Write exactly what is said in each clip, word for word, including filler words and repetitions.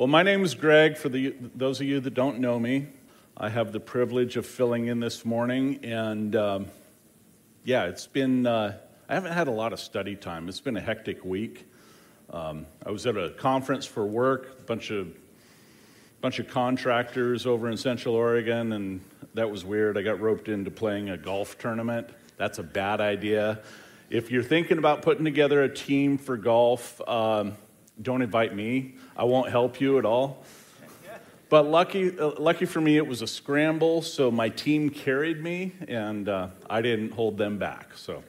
Well, my name is Greg. For the, those of you that don't know me, I have the privilege of filling in this morning. And um, yeah, it's been, uh, I haven't had a lot of study time. It's been a hectic week. Um, I was at a conference for work, a bunch of, bunch of contractors over in Central Oregon, and that was weird. I got roped into playing a golf tournament. That's a bad idea. If you're thinking about putting together a team for golf, um, don't invite me. I won't help you at all. But lucky uh, lucky for me, it was a scramble, so my team carried me, and uh, I didn't hold them back. So,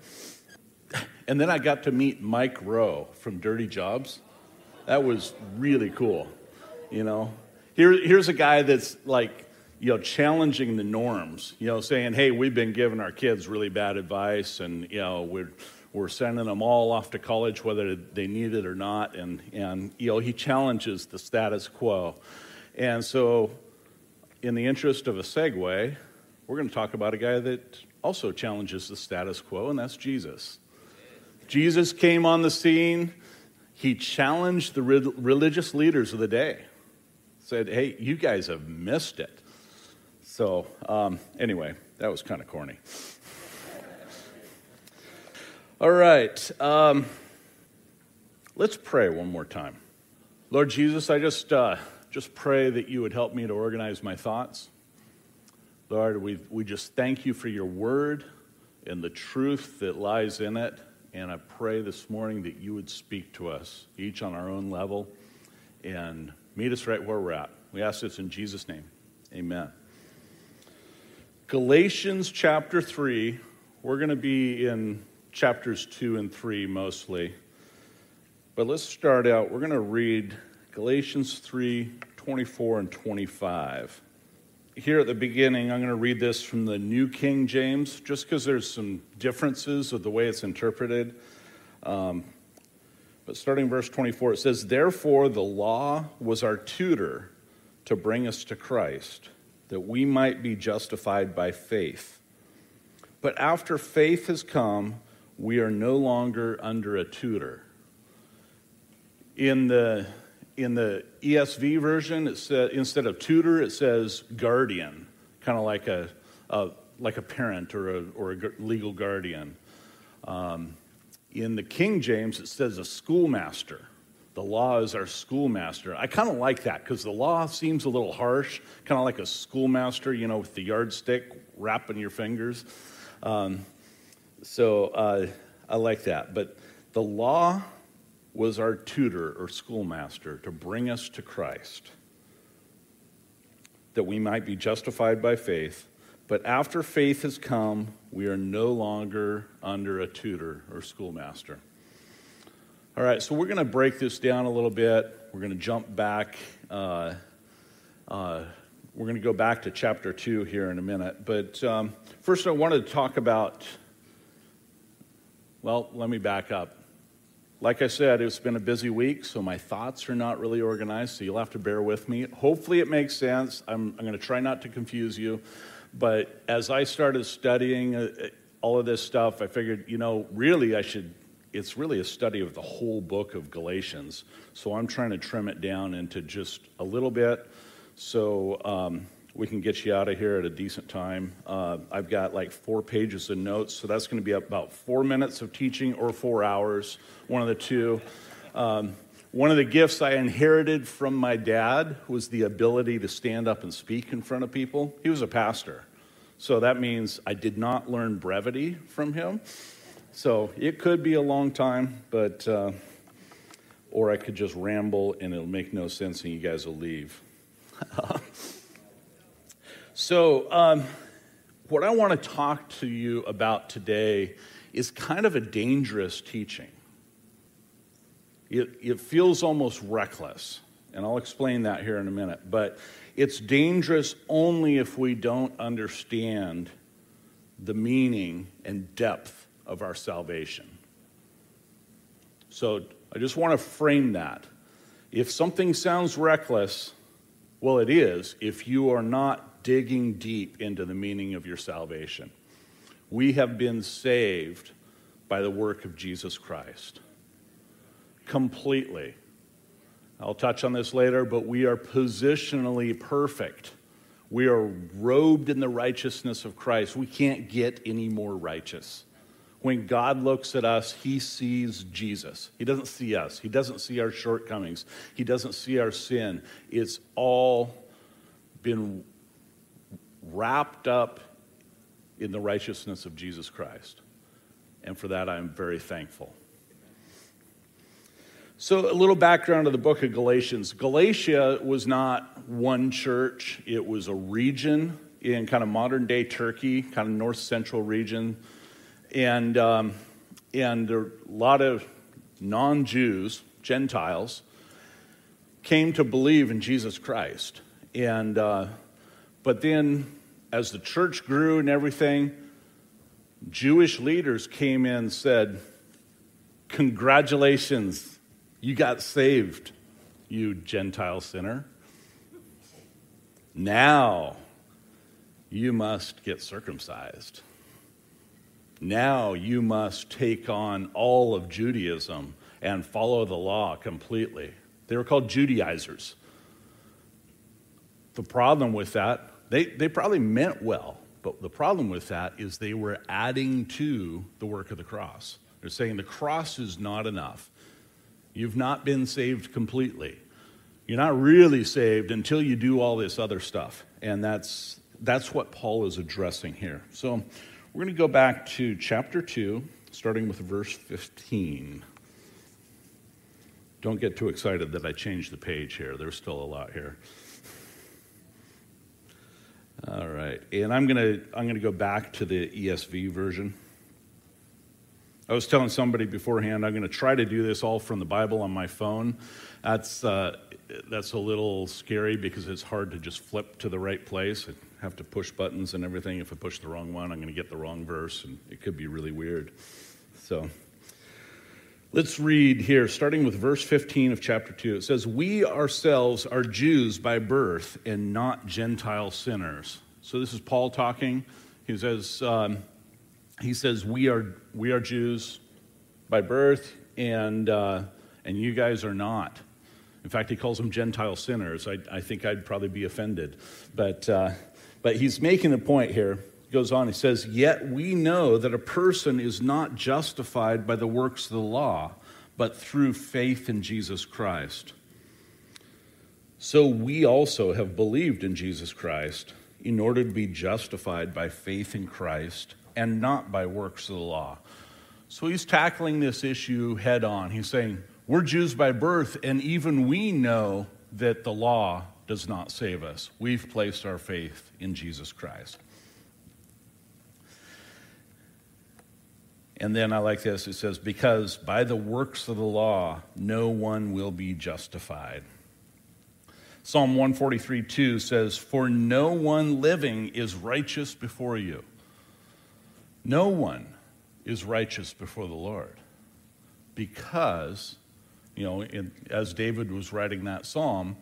and then I got to meet Mike Rowe from Dirty Jobs. That was really cool, you know. Here, here's a guy that's like, you know, challenging the norms, you know, saying, hey, we've been giving our kids really bad advice, and, you know, we're... We're sending them all off to college, whether they need it or not. And, and you know, he challenges the status quo. And so, in the interest of a segue, we're going to talk about a guy that also challenges the status quo, and that's Jesus. Jesus came on the scene. He challenged the re- religious leaders of the day. Said, hey, you guys have missed it. So, um, anyway, that was kind of corny. All right, um, let's pray one more time. Lord Jesus, I just uh, just pray that you would help me to organize my thoughts. Lord, we we just thank you for your word and the truth that lies in it. And I pray this morning that you would speak to us, each on our own level, and meet us right where we're at. We ask this in Jesus' name, amen. Galatians chapter three, we're going to be in chapters two and three mostly. But let's start out. We're going to read Galatians three, twenty-four and twenty-five. Here at the beginning, I'm going to read this from the New King James, just because there's some differences of the way it's interpreted. Um, but starting verse twenty-four, it says, "Therefore the law was our tutor to bring us to Christ, that we might be justified by faith. But after faith has come, we are no longer under a tutor." In the in the E S V version, it says, instead of tutor, it says guardian, kind of like a, a like a parent or a or a legal guardian. Um, in the King James, it says a schoolmaster. The law is our schoolmaster. I kind of like that because the law seems a little harsh, kind of like a schoolmaster, you know, with the yardstick wrapping your fingers. Um, So uh, I like that. But the law was our tutor or schoolmaster to bring us to Christ, that we might be justified by faith. But after faith has come, we are no longer under a tutor or schoolmaster. All right, so we're going to break this down a little bit. We're going to jump back. Uh, uh, we're going to go back to chapter two here in a minute. But um, first I wanted to talk about... Well, let me back up. Like I said, it's been a busy week, so my thoughts are not really organized, so you'll have to bear with me. Hopefully it makes sense. I'm, I'm going to try not to confuse you. But as I started studying uh, all of this stuff, I figured, you know, really I should, it's really a study of the whole book of Galatians. So I'm trying to trim it down into just a little bit so um, we can get you out of here at a decent time. Uh, I've got like four pages of notes, so that's going to be about four minutes of teaching or four hours, one of the two. Um, one of the gifts I inherited from my dad was the ability to stand up and speak in front of people. He was a pastor, so that means I did not learn brevity from him. So it could be a long time, but uh, or I could just ramble and it'll make no sense and you guys will leave. So um, what I want to talk to you about today is kind of a dangerous teaching. It, it feels almost reckless, and I'll explain that here in a minute. But it's dangerous only if we don't understand the meaning and depth of our salvation. So I just want to frame that. If something sounds reckless, well, it is if you are not digging deep into the meaning of your salvation. We have been saved by the work of Jesus Christ completely. I'll touch on this later, but we are positionally perfect. We are robed in the righteousness of Christ. We can't get any more righteous. When God looks at us, he sees Jesus. He doesn't see us. He doesn't see our shortcomings. He doesn't see our sin. It's all been wrapped up in the righteousness of Jesus Christ. And for that, I am very thankful. So a little background of the book of Galatians. Galatia was not one church. It was a region in kind of modern-day Turkey, kind of north-central region. And, um, and a lot of non-Jews, Gentiles, came to believe in Jesus Christ. And, uh, but then as the church grew and everything, Jewish leaders came in and said, "Congratulations. You got saved, you Gentile sinner. Now you must get circumcised. Now you must take on all of Judaism and follow the law completely." They were called Judaizers. The problem with that, they, they probably meant well, but the problem with that is they were adding to the work of the cross. They're saying the cross is not enough. You've not been saved completely. You're not really saved until you do all this other stuff. And that's that's what Paul is addressing here. So we're going to go back to chapter two, starting with verse fifteen. Don't get too excited that I changed the page here. There's still a lot here. All right. And I'm going to I'm going to go back to the E S V version. I was telling somebody beforehand, I'm going to try to do this all from the Bible on my phone. That's uh, that's a little scary because it's hard to just flip to the right place. I have to push buttons and everything. If I push the wrong one, I'm going to get the wrong verse, and it could be really weird. So let's read here, starting with verse fifteen of chapter two. It says, "We ourselves are Jews by birth and not Gentile sinners." So this is Paul talking. He says... Um, He says, we are we are Jews by birth, and uh, and you guys are not. In fact, he calls them Gentile sinners. I, I think I'd probably be offended. But, uh, but he's making a point here. He goes on, he says, "Yet we know that a person is not justified by the works of the law, but through faith in Jesus Christ. So we also have believed in Jesus Christ in order to be justified by faith in Christ, and not by works of the law." So he's tackling this issue head on. He's saying, we're Jews by birth, and even we know that the law does not save us. We've placed our faith in Jesus Christ. And then I like this. It says, "Because by the works of the law, no one will be justified." Psalm one forty-three two says, "For no one living is righteous before you." No one is righteous before the Lord because, you know, in, as David was writing that psalm,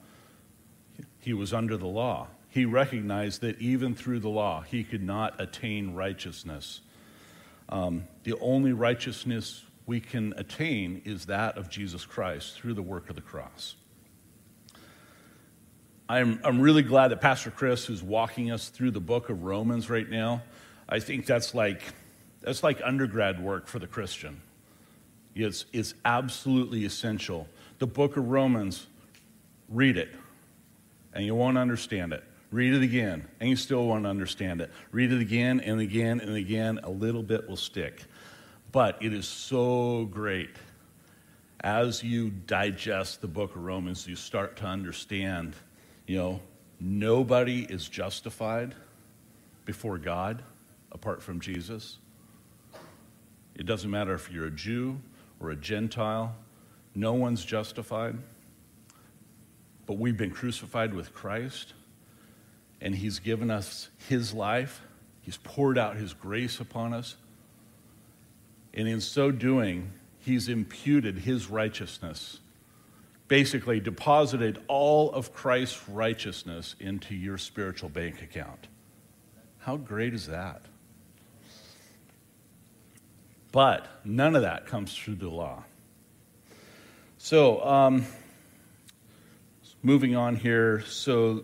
he was under the law. He recognized that even through the law, he could not attain righteousness. Um, the only righteousness we can attain is that of Jesus Christ through the work of the cross. I'm, I'm really glad that Pastor Chris, who's walking us through the book of Romans right now, I think that's like that's like undergrad work for the Christian. It's, it's absolutely essential. The book of Romans, read it, and you won't understand it. Read it again, and you still won't understand it. Read it again and again and again. A little bit will stick. But it is so great. As you digest the book of Romans, you start to understand, you know, nobody is justified before God apart from Jesus. It doesn't matter if you're a Jew or a Gentile. No one's justified. But we've been crucified with Christ, and he's given us his life. He's poured out his grace upon us. And in so doing, he's imputed his righteousness, basically deposited all of Christ's righteousness into your spiritual bank account. How great is that? But none of that comes through the law. So um, moving on here. So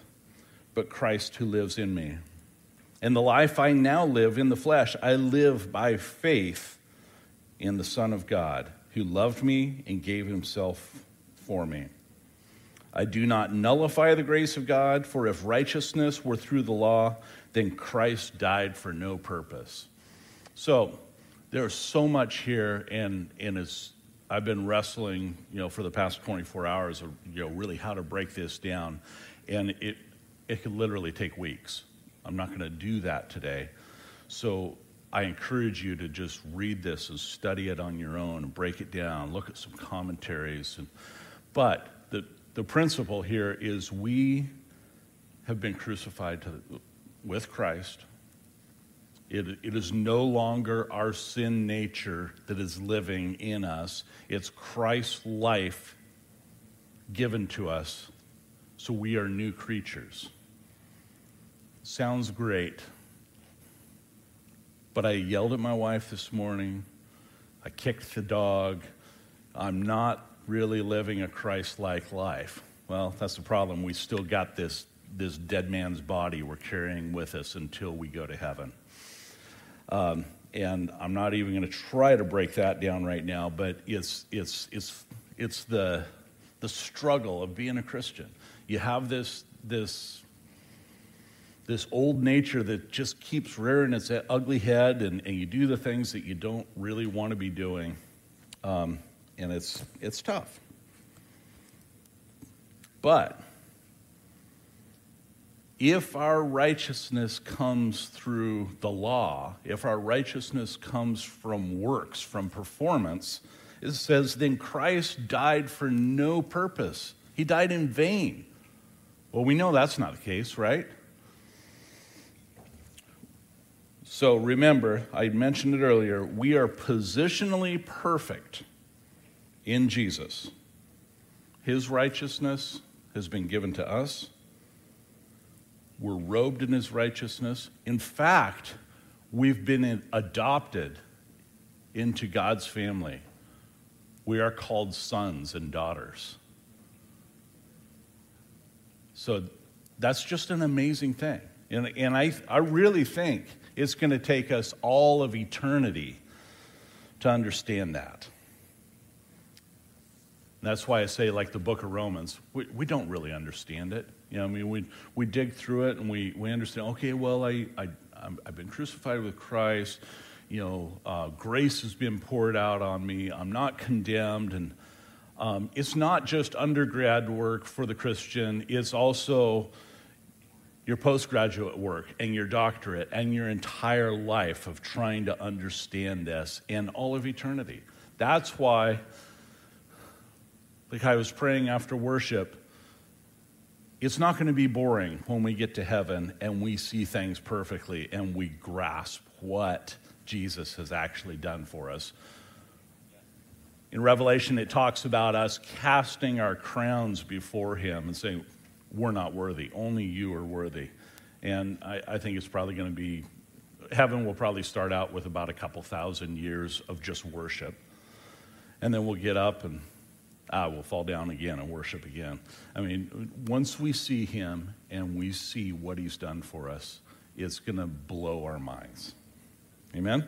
but Christ who lives in me. And the life I now live in the flesh, I live by faith in the Son of God, who loved me and gave himself for me. I do not nullify the grace of God, for if righteousness were through the law, then Christ died for no purpose. So there's so much here, and, and it's, I've been wrestling, you know, for the past twenty-four hours, of, you know, really how to break this down, and it it could literally take weeks. I'm not going to do that today. So I encourage you to just read this and study it on your own, and break it down, look at some commentaries, and but the The principle here is we have been crucified to, with Christ. It, it is no longer our sin nature that is living in us. It's Christ's life given to us, so we are new creatures. Sounds great, but I yelled at my wife this morning. I kicked the dog. I'm not really living a Christ-like life. Well, that's the problem. We still got this, this dead man's body we're carrying with us until we go to heaven. Um, and I'm not even going to try to break that down right now, but it's it's it's it's the the struggle of being a Christian. You have this this this old nature that just keeps rearing its ugly head, and, and you do the things that you don't really want to be doing. Um, And it's it's tough. But if our righteousness comes through the law, if our righteousness comes from works, from performance, it says, then Christ died for no purpose. He died in vain. Well, we know that's not the case, right? So remember, I mentioned it earlier, we are positionally perfect in Jesus. His righteousness has been given to us. We're robed in his righteousness. In fact, we've been adopted into God's family. We are called sons and daughters. So that's just an amazing thing. And, and I, I really think it's going to take us all of eternity to understand that. That's why I say, like the book of Romans, we, we don't really understand it. You know, I mean, we we dig through it and we, we understand, okay, well, I, I, I've been crucified with Christ. You know, uh, grace has been poured out on me. I'm not condemned. And um, it's not just undergrad work for the Christian. It's also your postgraduate work and your doctorate and your entire life of trying to understand this and all of eternity. That's why... Like I was praying after worship, it's not going to be boring when we get to heaven and we see things perfectly and we grasp what Jesus has actually done for us. In Revelation, it talks about us casting our crowns before him and saying, we're not worthy, only you are worthy. And I, I think it's probably going to be, heaven will probably start out with about a couple thousand years of just worship. And then we'll get up and I will fall down again and worship again. I mean, once we see him and we see what he's done for us, it's going to blow our minds. Amen?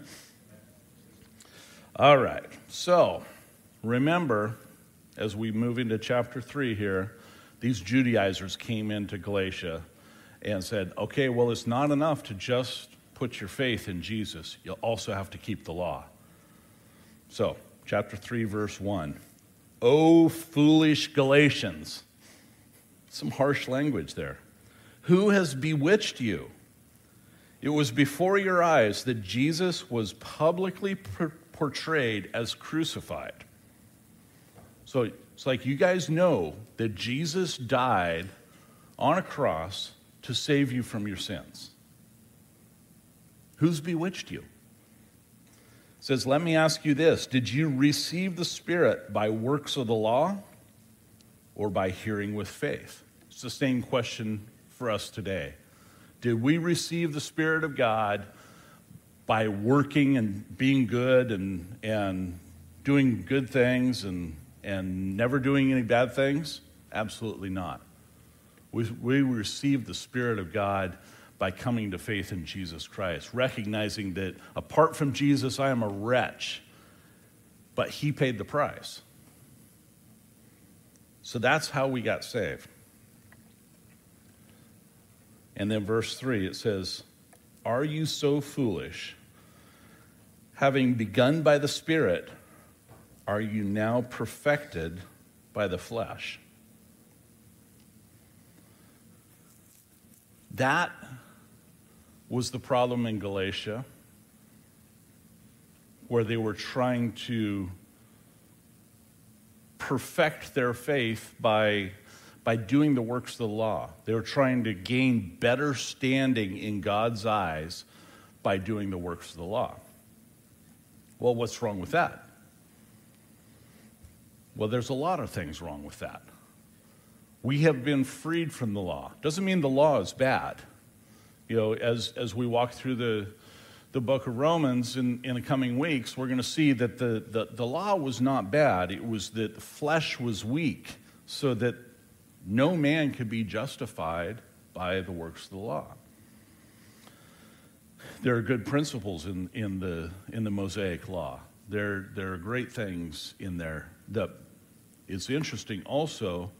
All right. So, remember, as we move into chapter three here, these Judaizers came into Galatia and said, okay, well, it's not enough to just put your faith in Jesus. You'll also have to keep the law. So, chapter three, verse one. Oh, foolish Galatians. Some harsh language there. Who has bewitched you? It was before your eyes that Jesus was publicly per- portrayed as crucified. So it's like you guys know that Jesus died on a cross to save you from your sins. Who's bewitched you? It says, let me ask you this. Did you receive the Spirit by works of the law or by hearing with faith? It's the same question for us today. Did we receive the Spirit of God by working and being good and, and doing good things and, and never doing any bad things? Absolutely not. We, we receive the Spirit of God by coming to faith in Jesus Christ, recognizing that apart from Jesus, I am a wretch, but he paid the price. So that's how we got saved. And then verse three, it says, are you so foolish? Having begun by the Spirit, are you now perfected by the flesh? That was the problem in Galatia, where they were trying to perfect their faith by, by doing the works of the law. They were trying to gain better standing in God's eyes by doing the works of the law. Well, what's wrong with that? Well, there's a lot of things wrong with that. We have been freed from the law. Doesn't mean the law is bad. You know, as, as we walk through the, the book of Romans in, in the coming weeks, we're going to see that the, the, the law was not bad. It was that the flesh was weak so that no man could be justified by the works of the law. There are good principles in, in, the, in the Mosaic Law. There, there are great things in there. That it's interesting also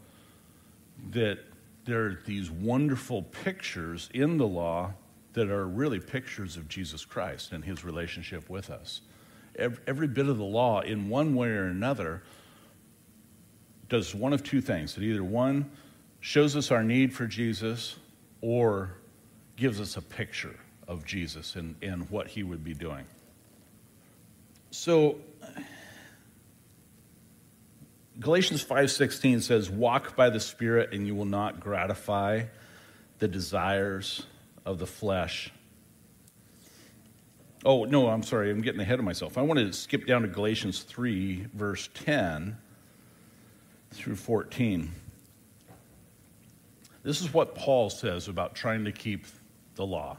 that there are these wonderful pictures in the law that are really pictures of Jesus Christ and his relationship with us. Every, every bit of the law, in one way or another, does one of two things. It either, one, shows us our need for Jesus, or gives us a picture of Jesus and, and what he would be doing. So Galatians five sixteen says, walk by the Spirit and you will not gratify the desires of the flesh. Oh, no, I'm sorry. I'm getting ahead of myself. I wanted to skip down to Galatians three, verse ten through fourteen. This is what Paul says about trying to keep the law.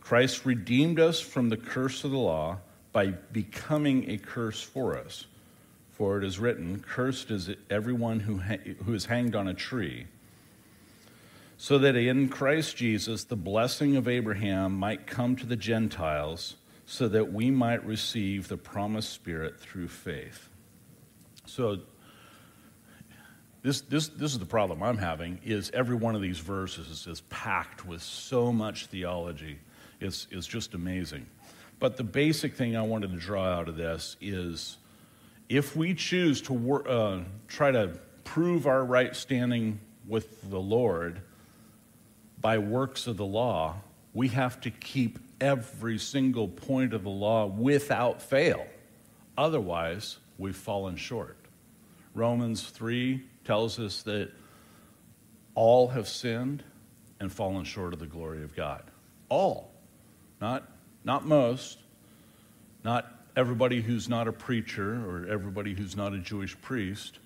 Christ redeemed us from the curse of the law by becoming a curse for us. For it is written, cursed is everyone who, ha- who is hanged on a tree, so that in Christ Jesus the blessing of Abraham might come to the Gentiles, so that we might receive the promised Spirit through faith. So this, this, this is the problem I'm having, is every one of these verses is packed with so much theology. It's, it's just amazing. But the basic thing I wanted to draw out of this is, if we choose to wor- uh, try to prove our right standing with the Lord by works of the law, we have to keep every single point of the law without fail. Otherwise, we've fallen short. Romans three tells us that all have sinned and fallen short of the glory of God. All. Not, not most. Not everybody who's not a preacher or everybody who's not a Jewish priest.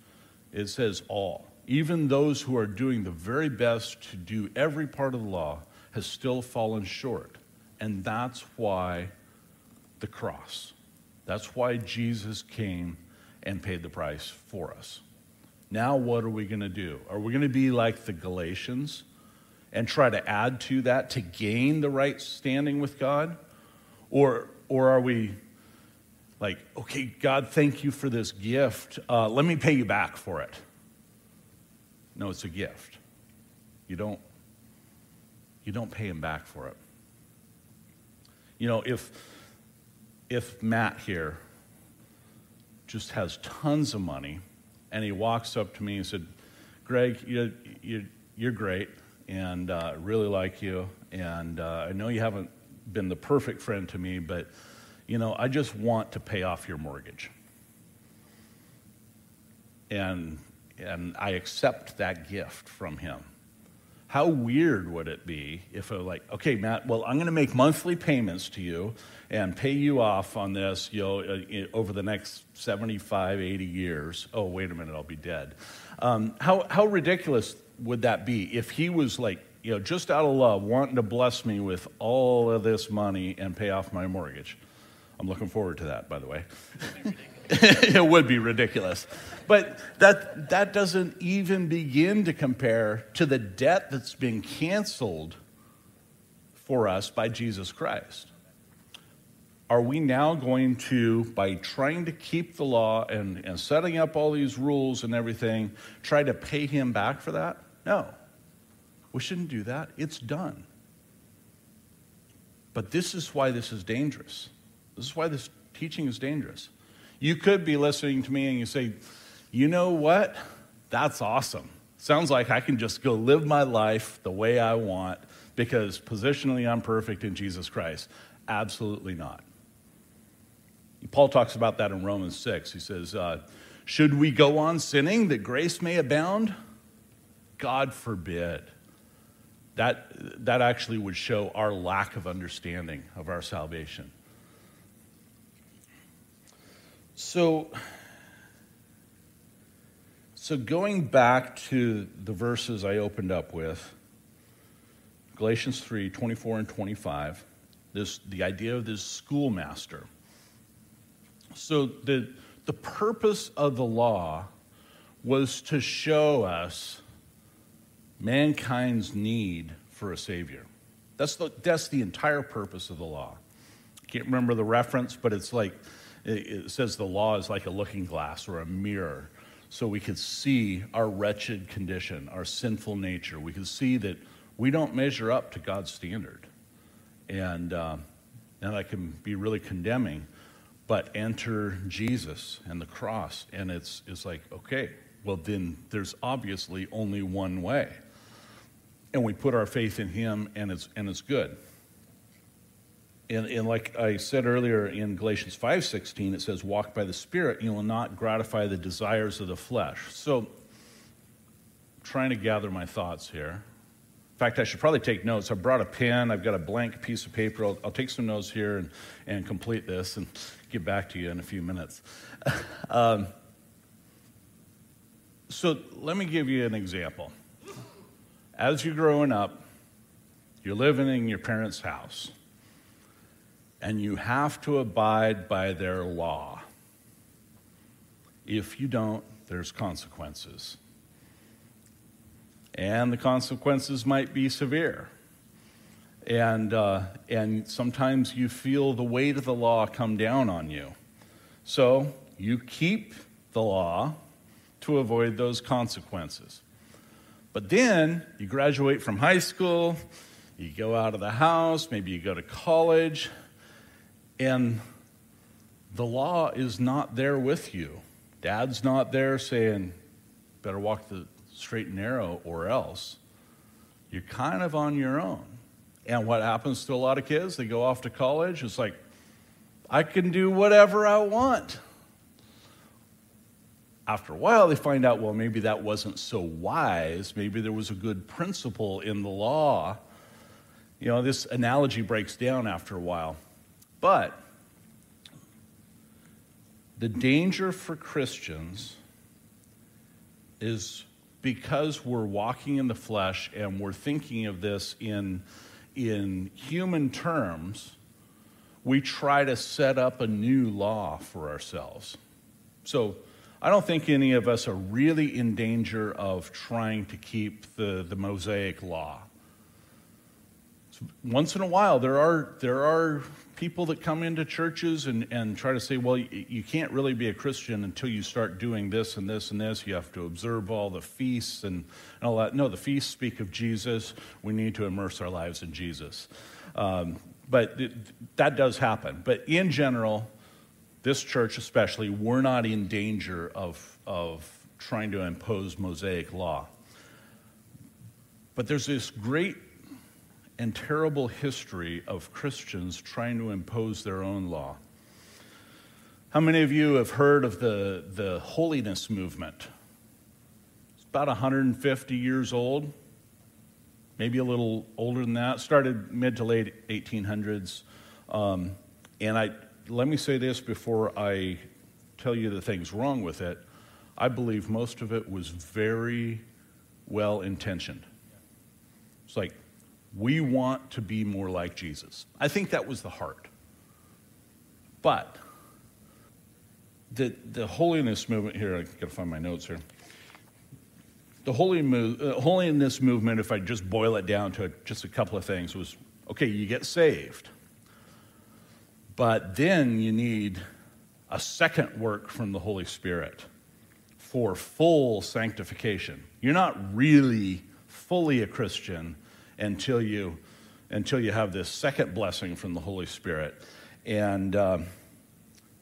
It says all. Even those who are doing the very best to do every part of the law has still fallen short. And that's why the cross. That's why Jesus came and paid the price for us. Now what are we going to do? Are we going to be like the Galatians and try to add to that to gain the right standing with God? Or, or are we like, okay, God, thank you for this gift. Uh, let me pay you back for it. No, it's a gift. You don't you don't pay him back for it. You know, if, if Matt here just has tons of money and he walks up to me and said, Greg, you, you, you're great and uh, really like you, and uh, I know you haven't been the perfect friend to me, but, you know, I just want to pay off your mortgage. And, and I accept that gift from him. How weird would it be if I was like, okay, Matt, well, I'm going to make monthly payments to you and pay you off on this, you know, uh, over the next seventy-five, eighty years. Oh, wait a minute, I'll be dead. Um, how, how ridiculous would that be if he was like, you know, just out of love, wanting to bless me with all of this money and pay off my mortgage? I'm looking forward to that, by the way. It would be ridiculous. But that that doesn't even begin to compare to the debt that's been canceled for us by Jesus Christ. Are we now going to, by trying to keep the law and, and setting up all these rules and everything, try to pay him back for that? No. We shouldn't do that. It's done. But this is why this is dangerous. This is why this teaching is dangerous. You could be listening to me and you say, you know what? That's awesome. Sounds like I can just go live my life the way I want because positionally I'm perfect in Jesus Christ. Absolutely not. Paul talks about that in Romans six. He says, uh, should we go on sinning that grace may abound? God forbid. That, that actually would show our lack of understanding of our salvation. So, so going back to the verses I opened up with, Galatians three, twenty-four and twenty-five, this, the idea of this schoolmaster. So the, the purpose of the law was to show us mankind's need for a savior. That's the, that's the entire purpose of the law. I can't remember the reference, but it's like, it says the law is like a looking glass or a mirror, so we could see our wretched condition, our sinful nature. We could see that we don't measure up to God's standard. And, uh, and that can be really condemning, but enter Jesus and the cross, and it's, it's like, okay, well then there's obviously only one way. And we put our faith in him, and it's, and it's good. And, and like I said earlier in Galatians five sixteen, it says, walk by the Spirit, you will not gratify the desires of the flesh. So I'm trying to gather my thoughts here. In fact, I should probably take notes. I brought a pen. I've got a blank piece of paper. I'll, I'll take some notes here and, and complete this and get back to you in a few minutes. um, so let me give you an example. As you're growing up, you're living in your parents' house. And you have to abide by their law. If you don't, there's consequences. And the consequences might be severe. And, uh, and sometimes you feel the weight of the law come down on you. So you keep the law to avoid those consequences. But then you graduate from high school, you go out of the house, maybe you go to college, and the law is not there with you. Dad's not there saying, better walk the straight and narrow or else. You're kind of on your own. And what happens to a lot of kids? They go off to college. It's like, I can do whatever I want. After a while, they find out, well, maybe that wasn't so wise. Maybe there was a good principle in the law. You know, this analogy breaks down after a while. But the danger for Christians is because we're walking in the flesh and we're thinking of this in, in human terms, we try to set up a new law for ourselves. So I don't think any of us are really in danger of trying to keep the, the Mosaic Law. Once in a while, there are, there are people that come into churches and, and try to say, well, you, you can't really be a Christian until you start doing this and this and this. You have to observe all the feasts and, and all that. No, the feasts speak of Jesus. We need to immerse our lives in Jesus. Um, but it, that does happen. But in general, this church especially, we're not in danger of, of trying to impose Mosaic law. But there's this great and terrible history of Christians trying to impose their own law. How many of you have heard of the, the Holiness movement? It's about one hundred fifty years old, maybe a little older than that. Started mid to late eighteen hundreds. Um, and I let me say this before I tell you the things wrong with it. I believe most of it was very well-intentioned. It's like, we want to be more like Jesus. I think that was the heart. But the the holiness movement here, I gotta find my notes here. The holy move, uh, holiness movement, if I just boil it down to just a couple of things, was, okay, you get saved, but then you need a second work from the Holy Spirit for full sanctification. You're not really fully a Christian until you until you have this second blessing from the Holy Spirit. And um,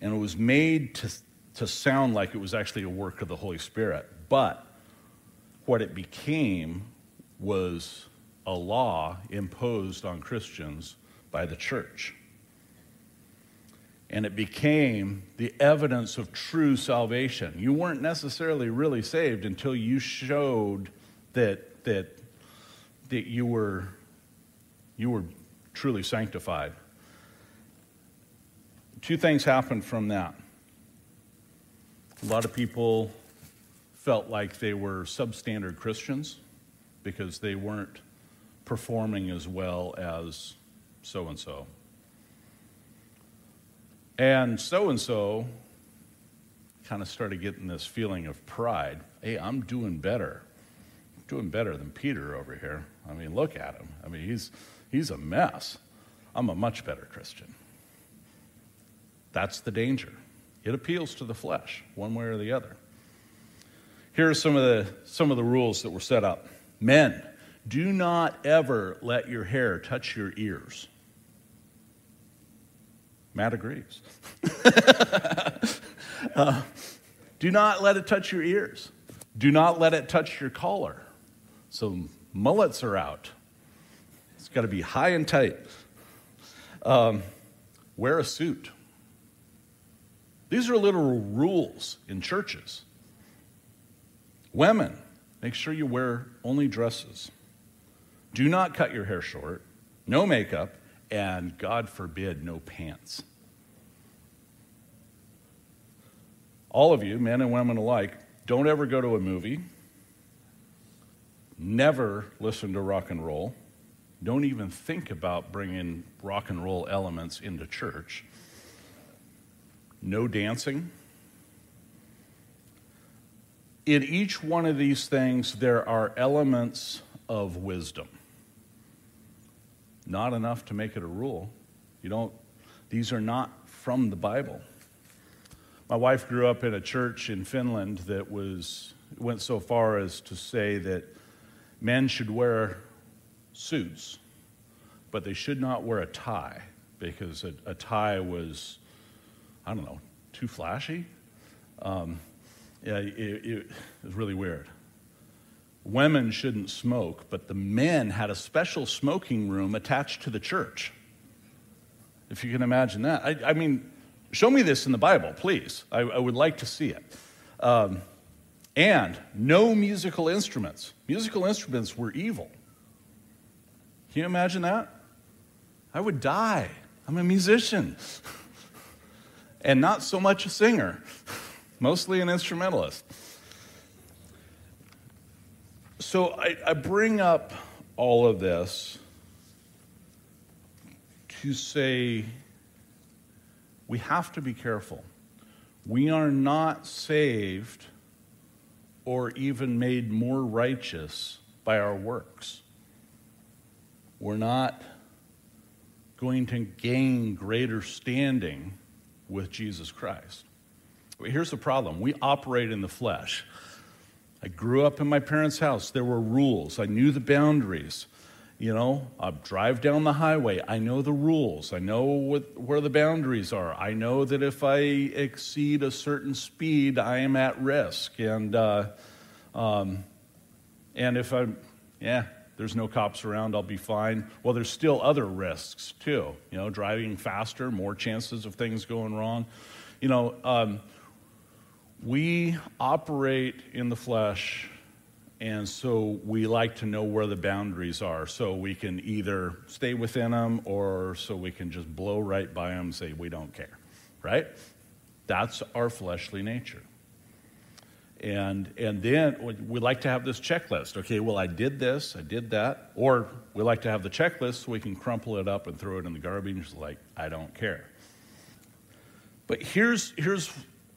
and it was made to, to sound like it was actually a work of the Holy Spirit. But what it became was a law imposed on Christians by the church. And it became the evidence of true salvation. You weren't necessarily really saved until you showed that that that you were you were truly sanctified. Two things happened from that. A lot of people felt like they were substandard Christians because they weren't performing as well as so-and-so. And so-and-so kind of started getting this feeling of pride. Hey, I'm doing better. Doing better than Peter over here. I mean, look at him. I mean, he's he's a mess. I'm a much better Christian. That's the danger. It appeals to the flesh, one way or the other. Here are some of the some of the rules that were set up. Men, do not ever let your hair touch your ears. Matt agrees. uh, do not let it touch your ears. Do not let it touch your collar. So mullets are out. It's got to be high and tight. Um, wear a suit. These are literal rules in churches. Women, make sure you wear only dresses. Do not cut your hair short. No makeup. And God forbid, no pants. All of you, men and women alike, don't ever go to a movie. Never listen to rock and roll. Don't even think about bringing rock and roll elements into church. No dancing. In each one of these things, there are elements of wisdom. Not enough to make it a rule. You don't, these are not from the Bible. My wife grew up in a church in Finland that was went so far as to say that men should wear suits, but they should not wear a tie, because a, a tie was, I don't know, too flashy. Um, yeah, it, it was really weird. Women shouldn't smoke, but the men had a special smoking room attached to the church. If you can imagine that. I, I mean, show me this in the Bible, please. I, I would like to see it. Um, And no musical instruments. Musical instruments were evil. Can you imagine that? I would die. I'm a musician. And not so much a singer. Mostly an instrumentalist. So I, I bring up all of this to say we have to be careful. We are not saved or even made more righteous by our works. We're not going to gain greater standing with Jesus Christ. But here's the problem. We operate in the flesh. I grew up in my parents' house. There were rules. I knew the boundaries. You know, I drive down the highway. I know the rules. I know what, where the boundaries are. I know that if I exceed a certain speed, I am at risk. And uh, um, and if I'm, yeah, there's no cops around, I'll be fine. Well, there's still other risks, too. You know, driving faster, more chances of things going wrong. You know, um, we operate in the flesh, and so we like to know where the boundaries are so we can either stay within them or so we can just blow right by them and say we don't care, right? That's our fleshly nature. And and then we like to have this checklist. Okay, well, I did this, I did that. Or we like to have the checklist so we can crumple it up and throw it in the garbage like, I don't care. But here's here's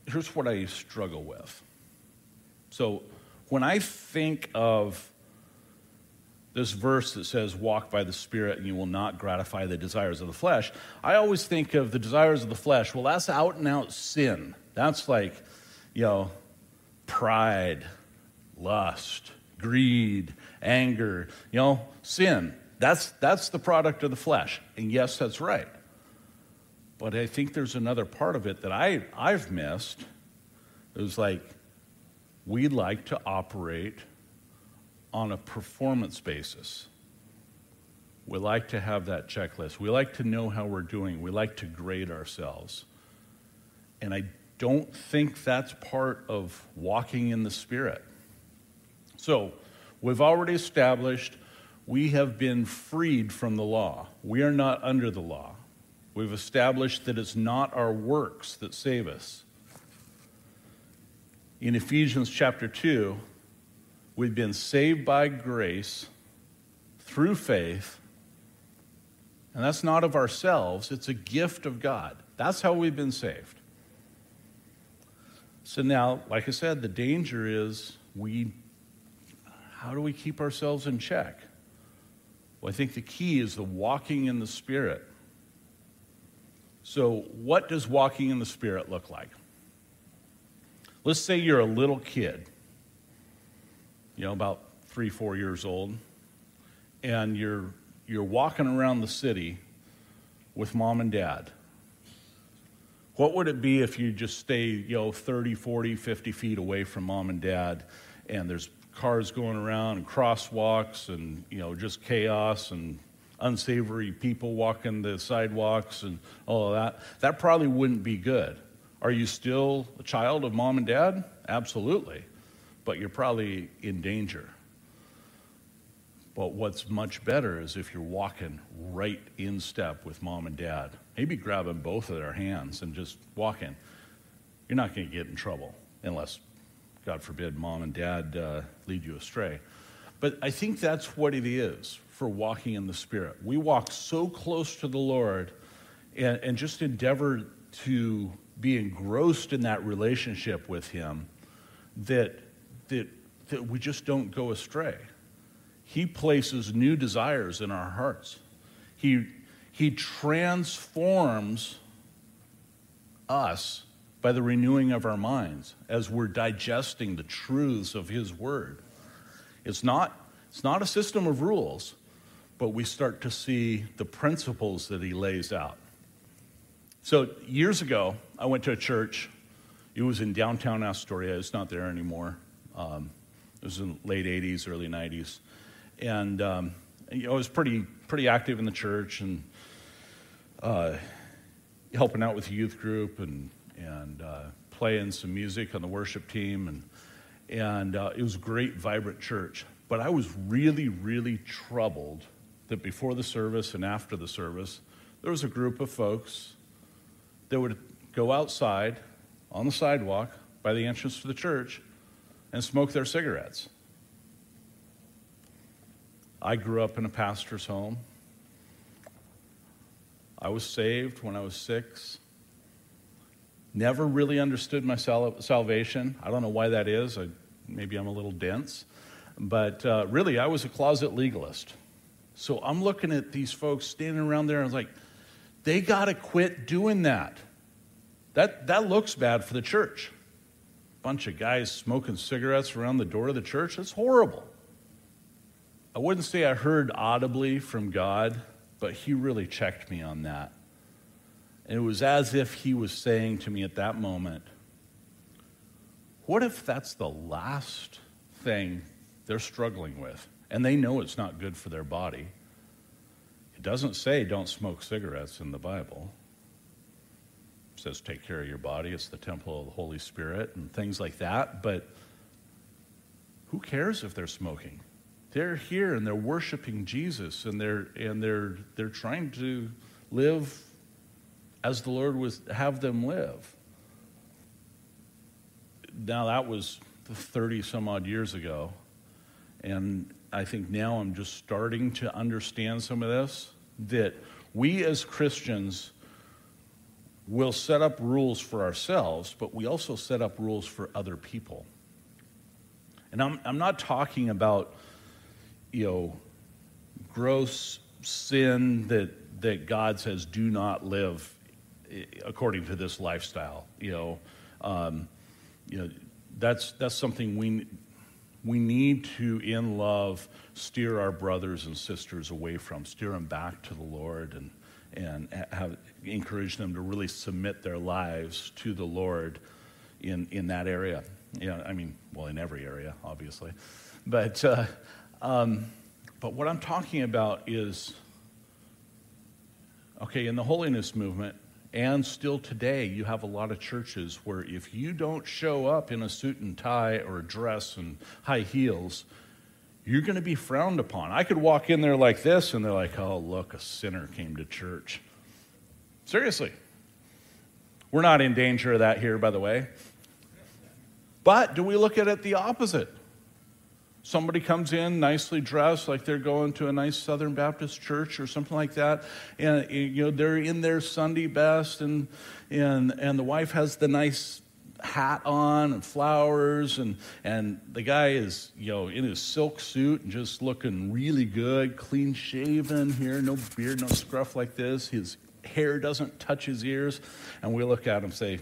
here's what I struggle with. So when I think of this verse that says, walk by the Spirit and you will not gratify the desires of the flesh, I always think of the desires of the flesh, well, that's out and out sin. That's like, you know, pride, lust, greed, anger, you know, sin. That's, that's the product of the flesh. And yes, that's right. But I think there's another part of it that I, I've missed. It was like, we like to operate on a performance basis. We like to have that checklist. We like to know how we're doing. We like to grade ourselves. And I don't think that's part of walking in the Spirit. So we've already established we have been freed from the law. We are not under the law. We've established that it's not our works that save us. In Ephesians chapter two, we've been saved by grace through faith, and that's not of ourselves, it's a gift of God. That's how we've been saved. So now, like I said, the danger is we, how do we keep ourselves in check? Well, I think the key is the walking in the Spirit. So what does walking in the Spirit look like? Let's say you're a little kid, you know, about three, four years old, and you're, you're walking around the city with mom and dad. What would it be if you just stay, you know, thirty, forty, fifty feet away from mom and dad, and there's cars going around and crosswalks and, you know, just chaos and unsavory people walking the sidewalks and all of that? That probably wouldn't be good. Are you still a child of mom and dad? Absolutely. But you're probably in danger. But what's much better is if you're walking right in step with mom and dad, maybe grabbing both of their hands and just walking. You're not going to get in trouble unless, God forbid, mom and dad uh, lead you astray. But I think that's what it is for walking in the Spirit. We walk so close to the Lord and, and just endeavor to be engrossed in that relationship with him that, that, that we just don't go astray. He places new desires in our hearts. He, he transforms us by the renewing of our minds as we're digesting the truths of his word. It's not, it's not a system of rules, but we start to see the principles that he lays out. So years ago, I went to a church. It was in downtown Astoria. It's not there anymore. Um, it was in the late eighties, early nineties. And um, you know, I was pretty pretty active in the church and uh, helping out with the youth group and, and uh, playing some music on the worship team. And, and uh, it was a great, vibrant church. But I was really, really troubled that before the service and after the service, there was a group of folks that would go outside on the sidewalk by the entrance to the church and smoke their cigarettes. I grew up in a pastor's home. I was saved when I was six. Never really understood my sal- salvation. I don't know why that is. I, maybe I'm a little dense. But uh, really, I was a closet legalist. So I'm looking at these folks standing around there and I was like, They got to quit doing that. That, that looks bad for the church. Bunch of guys smoking cigarettes around the door of the church, it's horrible. I wouldn't say I heard audibly from God, but he really checked me on that. And it was as if he was saying to me at that moment, what if that's the last thing they're struggling with? And they know it's not good for their body. It doesn't say don't smoke cigarettes in the Bible. It says take care of your body. It's the temple of the Holy Spirit and things like that. But who cares if they're smoking? They're here and they're worshiping Jesus and they're and they're they're trying to live as the Lord would have them live. Now that was thirty some odd years ago, and I think now I'm just starting to understand some of this, that we as Christians will set up rules for ourselves, but we also set up rules for other people. And I'm I'm not talking about, you know, gross sin that that God says do not live according to this lifestyle. You know, um, you know that's that's something we. We need to, in love, steer our brothers and sisters away from, steer them back to the Lord and and have, encourage them to really submit their lives to the Lord in, in that area. Yeah, I mean, well, in every area, obviously. But, uh, um, but what I'm talking about is, okay, in the holiness movement, and still today, you have a lot of churches where if you don't show up in a suit and tie or a dress and high heels, you're going to be frowned upon. I could walk in there like this, and they're like, oh, look, a sinner came to church. Seriously. We're not in danger of that here, by the way. But do we look at it the opposite? Somebody comes in nicely dressed, like they're going to a nice Southern Baptist church or something like that, and you know they're in their Sunday best, and and and the wife has the nice hat on and flowers, and and the guy is you know in his silk suit and just looking really good, clean shaven here, no beard, no scruff like this. His hair doesn't touch his ears, and we look at him and say,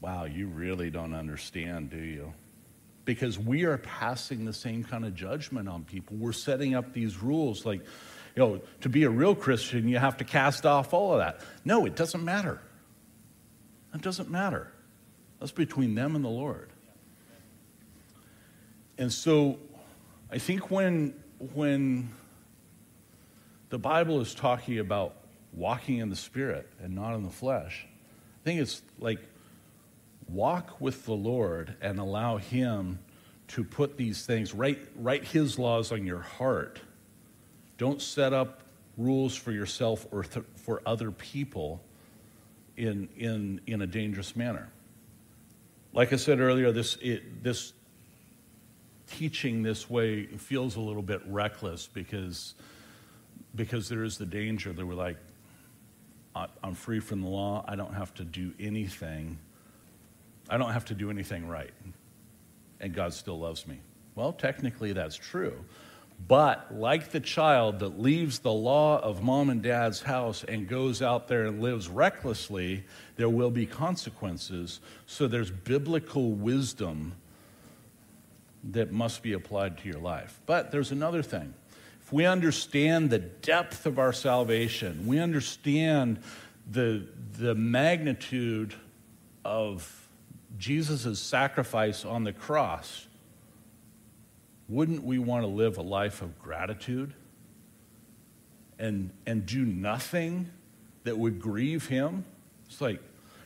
"Wow, you really don't understand, do you?" Because we are passing the same kind of judgment on people. We're setting up these rules like, you know, to be a real Christian, you have to cast off all of that. No, it doesn't matter. It doesn't matter. That's between them and the Lord. And so I think when, when the Bible is talking about walking in the Spirit and not in the flesh, I think it's like, walk with the Lord and allow him to put these things, write, write his laws on your heart. Don't set up rules for yourself or th- for other people in, in, in a dangerous manner. Like I said earlier, this, it, this teaching this way feels a little bit reckless because, because there is the danger that we're like, I'm free from the law. I don't have to do anything. I don't have to do anything right, and God still loves me. Well, technically that's true, but like the child that leaves the law of mom and dad's house and goes out there and lives recklessly, there will be consequences, so there's biblical wisdom that must be applied to your life. But there's another thing. If we understand the depth of our salvation, we understand the, the magnitude of Jesus' sacrifice on the cross, wouldn't we want to live a life of gratitude and and do nothing that would grieve him? It's like,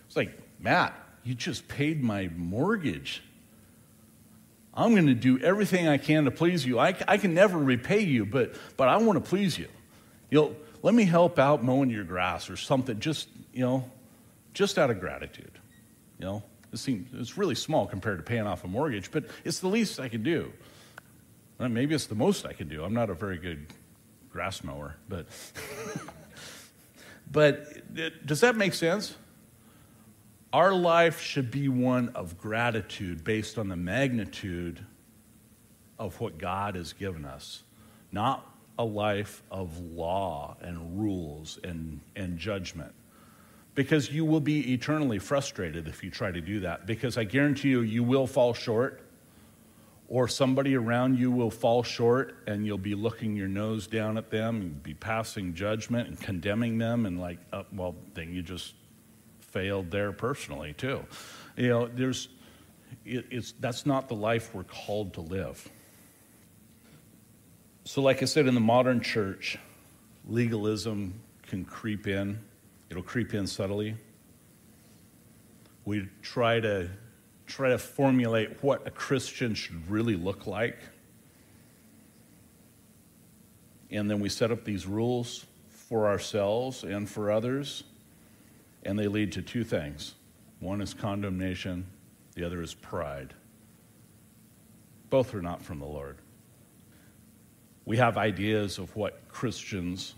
it's like, Matt, you just paid my mortgage. I'm going to do everything I can to please you. I, I can never repay you, but but I want to please you. You know, let me help out mowing your grass or something, just, you know, just out of gratitude, you know. It seems, it's really small compared to paying off a mortgage, but it's the least I can do. Maybe it's the most I can do. I'm not a very good grass mower, but but it, does that make sense? Our life should be one of gratitude based on the magnitude of what God has given us, not a life of law and rules and, and judgment, because you will be eternally frustrated if you try to do that, because I guarantee you, you will fall short, or somebody around you will fall short, and you'll be looking your nose down at them and be passing judgment and condemning them, and like, oh, well, then you just failed there personally too. You know, there's, it, it's, that's not the life we're called to live. So like I said, in the modern church, legalism can creep in. It'll creep in subtly. We try to try to formulate what a Christian should really look like. And then we set up these rules for ourselves and for others, and they lead to two things. One is condemnation, the other is pride. Both are not from the Lord. We have ideas of what Christians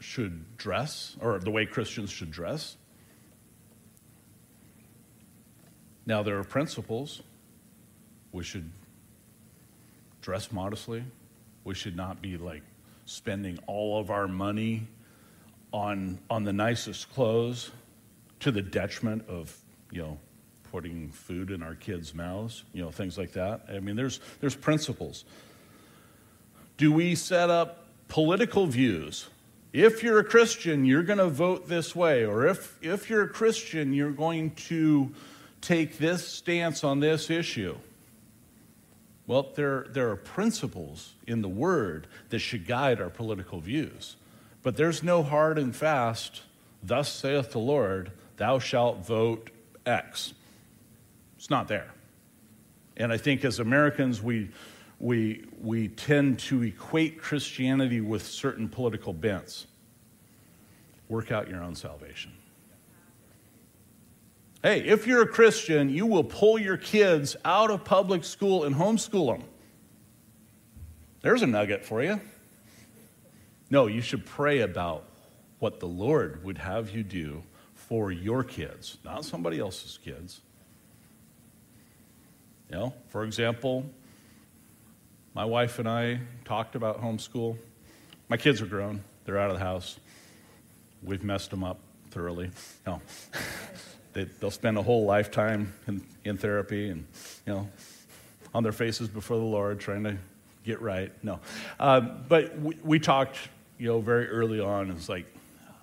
should dress, or the way Christians should dress. Now, there are principles. We should dress modestly. We should not be like spending all of our money on on the nicest clothes, to the detriment of, you know, putting food in our kids' mouths, you know, things like that. I mean, there's there's principles. Do we set up political views? If you're a Christian, you're going to vote this way. Or if, if you're a Christian, you're going to take this stance on this issue. Well, there, there are principles in the Word that should guide our political views. But there's no hard and fast, thus saith the Lord, thou shalt vote X. It's not there. And I think as Americans, we... We, we tend to equate Christianity with certain political bents. Work out your own salvation. Hey, if you're a Christian, you will pull your kids out of public school and homeschool them. There's a nugget for you. No, you should pray about what the Lord would have you do for your kids, not somebody else's kids. You know, for example, my wife and I talked about homeschool. My kids are grown. They're out of the house. We've messed them up thoroughly. No. they, they'll spend a whole lifetime in, in therapy and, you know, on their faces before the Lord trying to get right. No. Uh, but we, we talked, you know, very early on. It's like,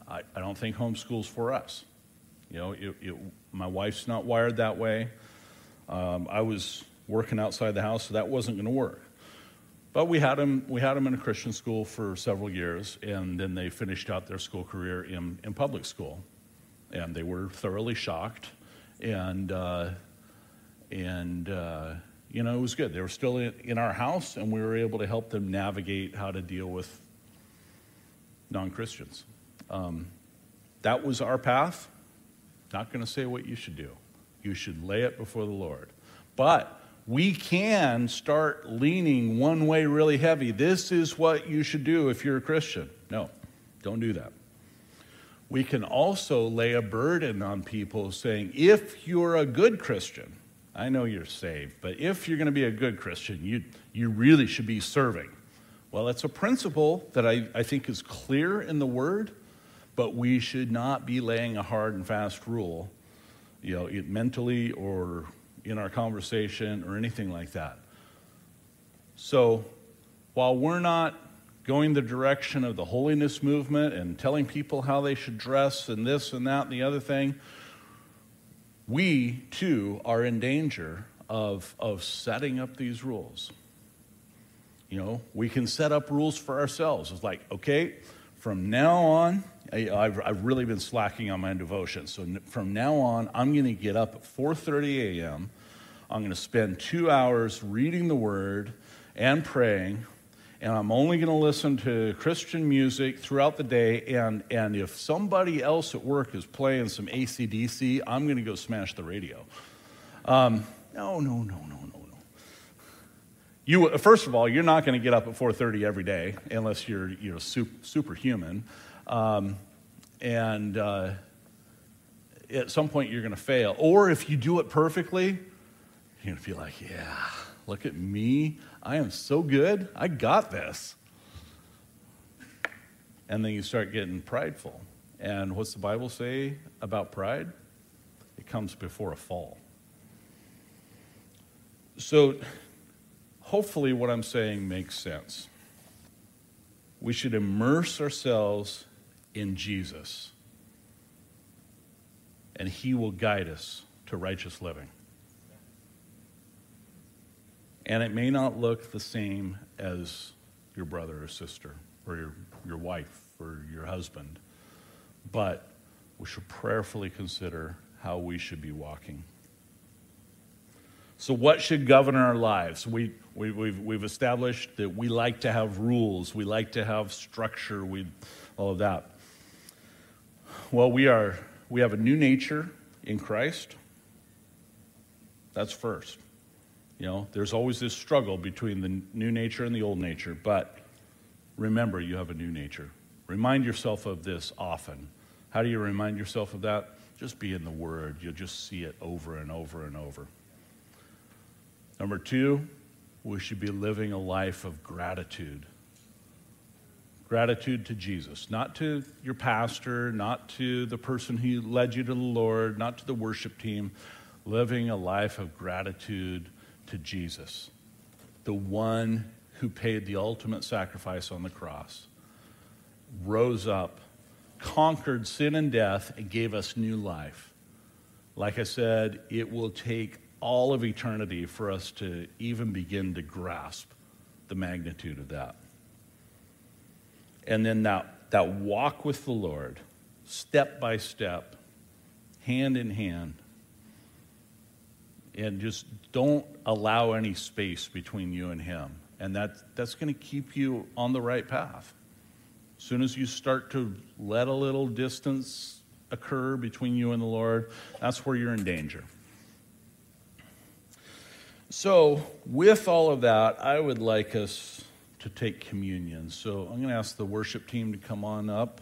I, I don't think homeschool's for us. You know, it, it, my wife's not wired that way. Um, I was working outside the house, so that wasn't going to work. But we had them, we had them in a Christian school for several years, and then they finished out their school career in, in public school. And they were thoroughly shocked. And, uh, and uh, you know, it was good. They were still in, in our house, and we were able to help them navigate how to deal with non-Christians. Um, that was our path. Not going to say what you should do. You should lay it before the Lord. But we can start leaning one way really heavy. This is what you should do if you're a Christian. No, don't do that. We can also lay a burden on people saying, if you're a good Christian, I know you're saved, but if you're going to be a good Christian, you, you really should be serving. Well, that's a principle that I, I think is clear in the Word, but we should not be laying a hard and fast rule, you know, it mentally or in our conversation or anything like that. So while we're not going the direction of the holiness movement and telling people how they should dress and this and that and the other thing, we too are in danger of, of setting up these rules. You know, we can set up rules for ourselves. It's like, okay, from now on, I, I've, I've really been slacking on my devotion. So from now on, I'm going to get up at four thirty a m I'm going to spend two hours reading the Word and praying. And I'm only going to listen to Christian music throughout the day. And, and if somebody else at work is playing some A C D C, I'm going to go smash the radio. Um, no, no, no, no, no, no. You, first of all, you're not going to get up at four thirty every day unless you're, you're super, superhuman. Um, and uh, at some point you're going to fail. Or if you do it perfectly, you're going to be like, yeah, look at me. I am so good. I got this. And then you start getting prideful. And what's the Bible say about pride? It comes before a fall. So hopefully what I'm saying makes sense. We should immerse ourselves in Jesus, and he will guide us to righteous living. And it may not look the same as your brother or sister or your, your wife or your husband, but we should prayerfully consider how we should be walking. So what should govern our lives? We, we, we've, we've established that we like to have rules. We like to have structure, we, all of that. Well, we, are, we have a new nature in Christ. That's first. You know, there's always this struggle between the new nature and the old nature, but remember, you have a new nature. Remind yourself of this often. How do you remind yourself of that? Just be in the Word. You'll just see it over and over and over. Number two, we should be living a life of gratitude. Gratitude to Jesus, not to your pastor, not to the person who led you to the Lord, not to the worship team. Living a life of gratitude to Jesus, the one who paid the ultimate sacrifice on the cross, rose up, conquered sin and death, and gave us new life. Like I said, it will take all of eternity for us to even begin to grasp the magnitude of that. And then that, that walk with the Lord, step by step, hand in hand, and just don't allow any space between you and him. And that, that's going to keep you on the right path. As soon as you start to let a little distance occur between you and the Lord, that's where you're in danger. So with all of that, I would like us to take communion. So I'm going to ask the worship team to come on up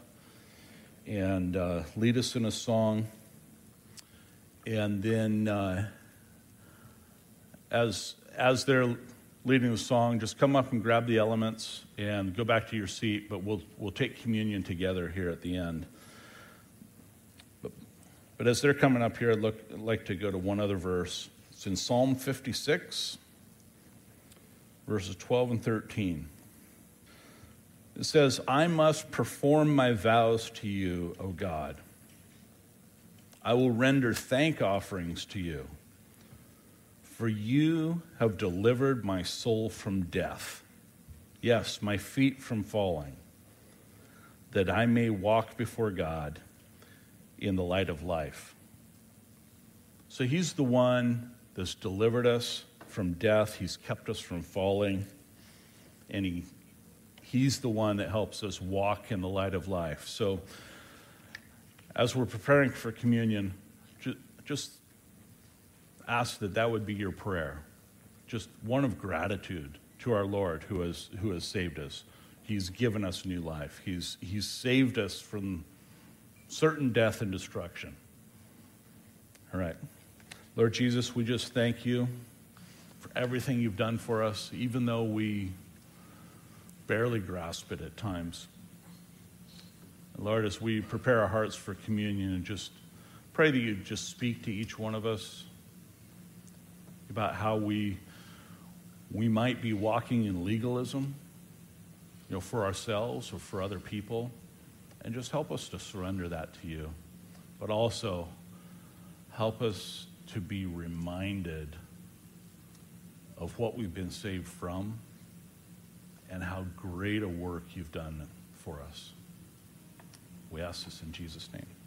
and uh, lead us in a song. And then uh, as, as they're leading the song, just come up and grab the elements and go back to your seat, but we'll we'll take communion together here at the end. But, but as they're coming up here, I'd, look, I'd like to go to one other verse. It's in Psalm fifty-six, verses twelve and thirteen. It says, "I must perform my vows to you, O God. I will render thank offerings to you. For you have delivered my soul from death, yes, my feet from falling, that I may walk before God in the light of life." So he's the one that's delivered us from death. He's kept us from falling. And he, he's the one that helps us walk in the light of life. So as we're preparing for communion, ju- just... ask that that would be your prayer, just one of gratitude to our Lord who has who has saved us. He's given us new life. He's he's saved us from certain death and destruction. All right, Lord Jesus, we just thank you for everything you've done for us, even though we barely grasp it at times. And Lord, as we prepare our hearts for communion, and just pray that you just speak to each one of us about how we we might be walking in legalism, you know, for ourselves or for other people, and just help us to surrender that to you. But also help us to be reminded of what we've been saved from and how great a work you've done for us. We ask this in Jesus' name.